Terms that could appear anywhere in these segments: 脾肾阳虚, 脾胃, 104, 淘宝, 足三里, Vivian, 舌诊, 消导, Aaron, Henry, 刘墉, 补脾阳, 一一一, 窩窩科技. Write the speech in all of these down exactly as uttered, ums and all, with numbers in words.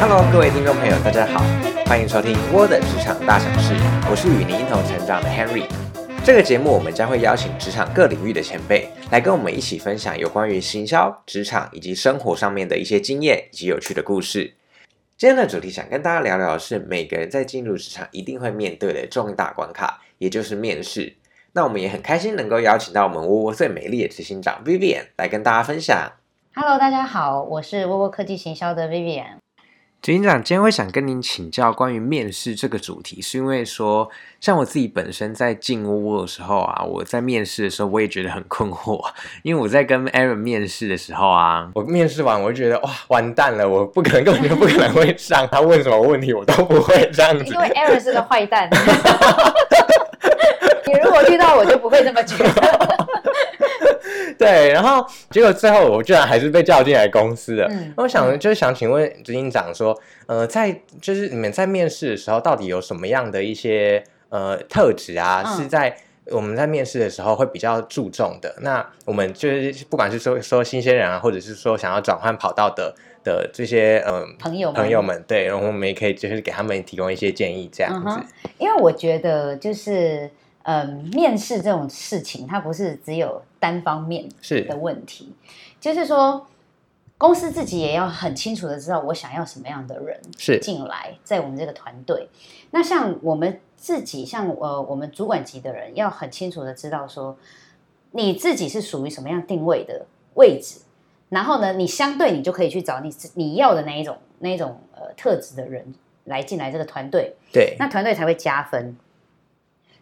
Hello， 各位听众朋友，大家好，欢迎收听我的职场大小事，我是与您一同成长的 Henry。这个节目我们将会邀请职场各领域的前辈来跟我们一起分享有关于行销、职场以及生活上面的一些经验以及有趣的故事。今天的主题想跟大家聊聊的是每个人在进入职场一定会面对的重大关卡，也就是面试。那我们也很开心能够邀请到我们窝窝最美丽的执行长 Vivian 来跟大家分享。Hello， 大家好，我是窝窝科技行销的 Vivian。执行长，今天会想跟您请教关于面试这个主题，是因为说像我自己本身在进窝窝的时候啊，我在面试的时候我也觉得很困惑，因为我在跟 Aaron 面试的时候啊，我面试完我就觉得哇完蛋了，我不可能根本就不可能会上，他问什么问题我都不会这样子，因为 Aaron 是个坏蛋。你如果遇到我就不会这么觉得。对，然后结果最后我居然还是被叫进来公司了。嗯、我想就是想请问执行长说，呃，在就是你们在面试的时候，到底有什么样的一些呃特质啊、嗯，是在我们在面试的时候会比较注重的？那我们就是不管是说说新鲜人啊，或者是说想要转换跑道的的这些嗯、呃、朋友朋友们，对，然后我们也可以就是给他们提供一些建议这样子。嗯、因为我觉得就是。嗯，面试这种事情，它不是只有单方面的问题，就是说，公司自己也要很清楚的知道我想要什么样的人进来，在我们这个团队。那像我们自己，像呃，我们主管级的人，要很清楚的知道说，你自己是属于什么样定位的位置，然后呢，你相对你就可以去找你你要的那一种那一种呃特质的人来进来这个团队，对，那团队才会加分。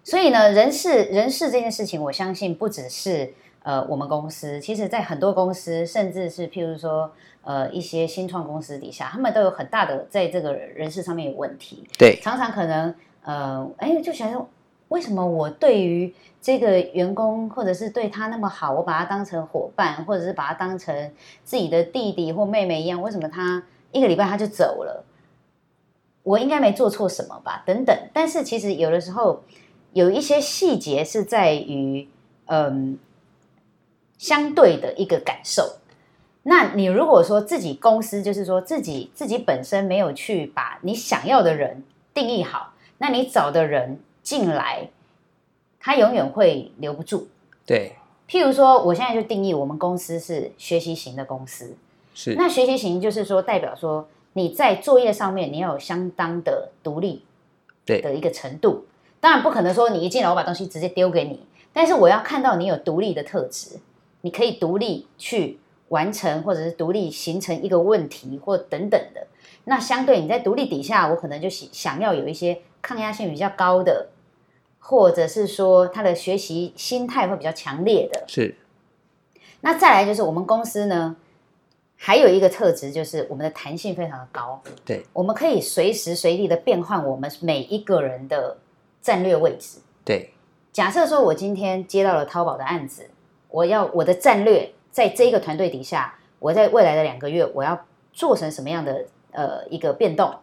所以呢，人事人事这件事情，我相信不只是呃我们公司，其实在很多公司，甚至是譬如说呃一些新创公司底下，他们都有很大的在这个人事上面有问题。对，常常可能呃哎就想说，为什么我对于这个员工或者是对他那么好，我把他当成伙伴，或者是把他当成自己的弟弟或妹妹一样，为什么他一个礼拜他就走了？我应该没做错什么吧？等等。但是其实有的时候。有一些细节是在于，嗯，相对的一个感受。那你如果说自己公司，就是说自己自己本身没有去把你想要的人定义好，那你找的人进来，他永远会留不住。对，譬如说，我现在就定义我们公司是学习型的公司，是。那学习型就是说，代表说你在作业上面你要有相当的独立的一个程度。当然不可能说你一进来我把东西直接丢给你，但是我要看到你有独立的特质，你可以独立去完成或者是独立形成一个问题或等等的。那相对你在独立底下，我可能就想要有一些抗压性比较高的，或者是说他的学习心态会比较强烈的。是。那再来就是我们公司呢，还有一个特质就是我们的弹性非常的高，对，我们可以随时随地的变换我们每一个人的。战略位置，对。假设说我今天接到了淘宝的案子，我要我的战略在这个团队底下，我在未来的两个月我要做成什么样的呃一个变动？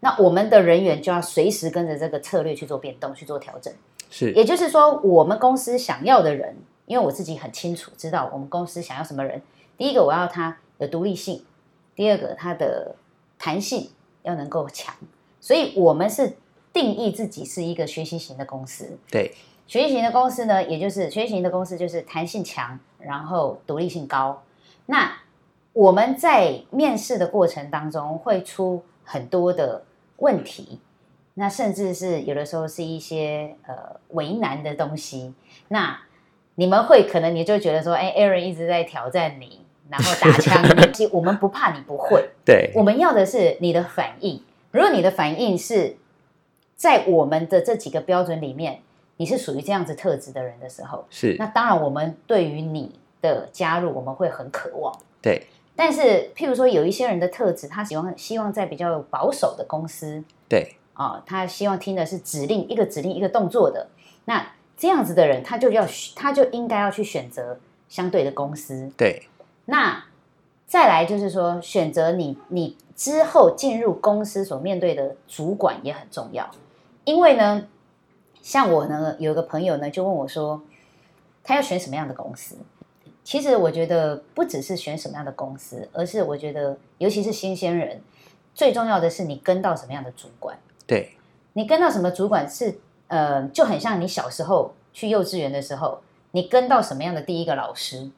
那我们的人员就要随时跟着这个策略去做变动，去做调整。是，也就是说，我们公司想要的人，因为我自己很清楚知道我们公司想要什么人。第一个，我要他有独立性；第二个，他的弹性要能够强。所以我们是。定义自己是一个学习型的公司，对，学习型的公司呢，也就是学习型的公司就是弹性强，然后独立性高。那我们在面试的过程当中会出很多的问题，那甚至是有的时候是一些呃为难的东西。那你们会可能你就觉得说，哎 ，Aaron 一直在挑战你，然后打枪你，其实我们不怕你不会，对，我们要的是你的反应。如果你的反应是在我们的这几个标准里面，你是属于这样子特质的人的时候，是，那当然我们对于你的加入我们会很渴望，对。但是譬如说有一些人的特质，他喜欢希望在比较保守的公司，对啊、哦，他希望听的是指令，一个指令一个动作的。那这样子的人，他就要他就应该要去选择相对的公司，对。那再来就是说，选择你你之后进入公司所面对的主管也很重要。因为呢，像我呢，有一个朋友呢，就问我说，他要选什么样的公司？其实我觉得不只是选什么样的公司，而是我觉得，尤其是新鲜人，最重要的是你跟到什么样的主管。对，你跟到什么主管是呃，就很像你小时候去幼稚园的时候，你跟到什么样的第一个老师，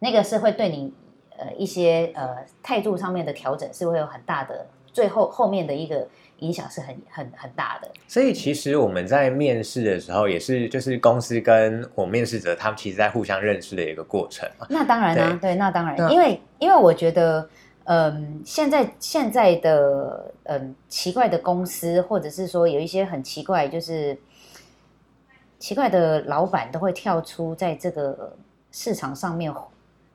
那个是会对你呃一些呃态度上面的调整，是会有很大的最后后面的一个影响是很很很大的。所以其实我们在面试的时候，也是就是公司跟我面试者他们其实在互相认识的一个过程。那当然啊， 对, 对，那当然，因为因为我觉得。嗯，现在现在的嗯奇怪的公司，或者是说有一些很奇怪，就是奇怪的老板都会跳出在这个市场上面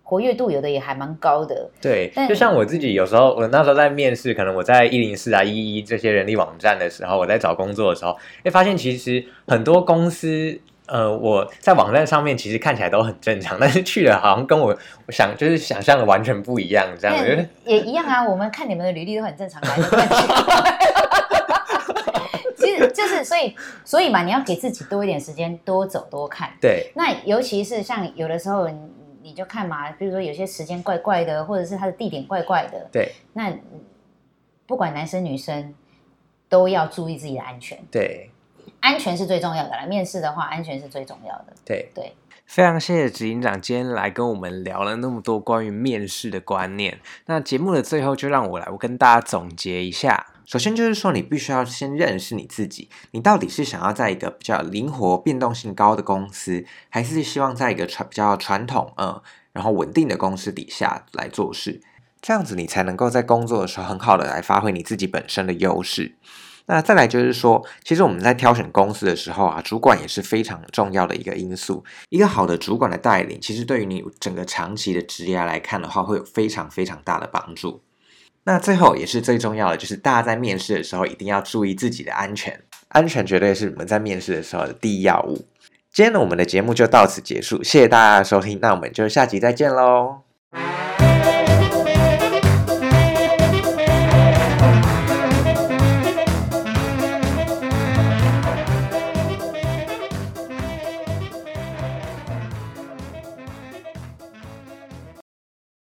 活跃度，有的也还蛮高的。对，就像我自己有时候，我那时候在面试，可能我在一零四啊、一一一这些人力网站的时候，我在找工作的时候，哎，发现其实很多公司。呃，我在网站上面其实看起来都很正常，但是去了好像跟我想就是想象的完全不一样，这样也一样啊。我们看你们的履历都很正常，其实就是所以所以嘛，你要给自己多一点时间，多走多看。对，那尤其是像有的时候你就看嘛，比如说有些时间怪怪的，或者是它的地点怪怪的。对，那不管男生女生都要注意自己的安全。对。安全是最重要的啦，面试的话，安全是最重要的。对对，非常谢谢执行长今天来跟我们聊了那么多关于面试的观念。那节目的最后，就让我来我跟大家总结一下。首先就是说，你必须要先认识你自己，你到底是想要在一个比较灵活、变动性高的公司，还是希望在一个比较传统、嗯、然后稳定的公司底下来做事？这样子，你才能够在工作的时候很好的来发挥你自己本身的优势。那再来就是说，其实我们在挑选公司的时候啊，主管也是非常重要的一个因素。一个好的主管的带领，其实对于你整个长期的职业来看的话，会有非常非常大的帮助。那最后也是最重要的，就是大家在面试的时候一定要注意自己的安全，安全绝对是我们在面试的时候的第一要务。今天呢，我们的节目就到此结束，谢谢大家的收听，那我们就下集再见咯。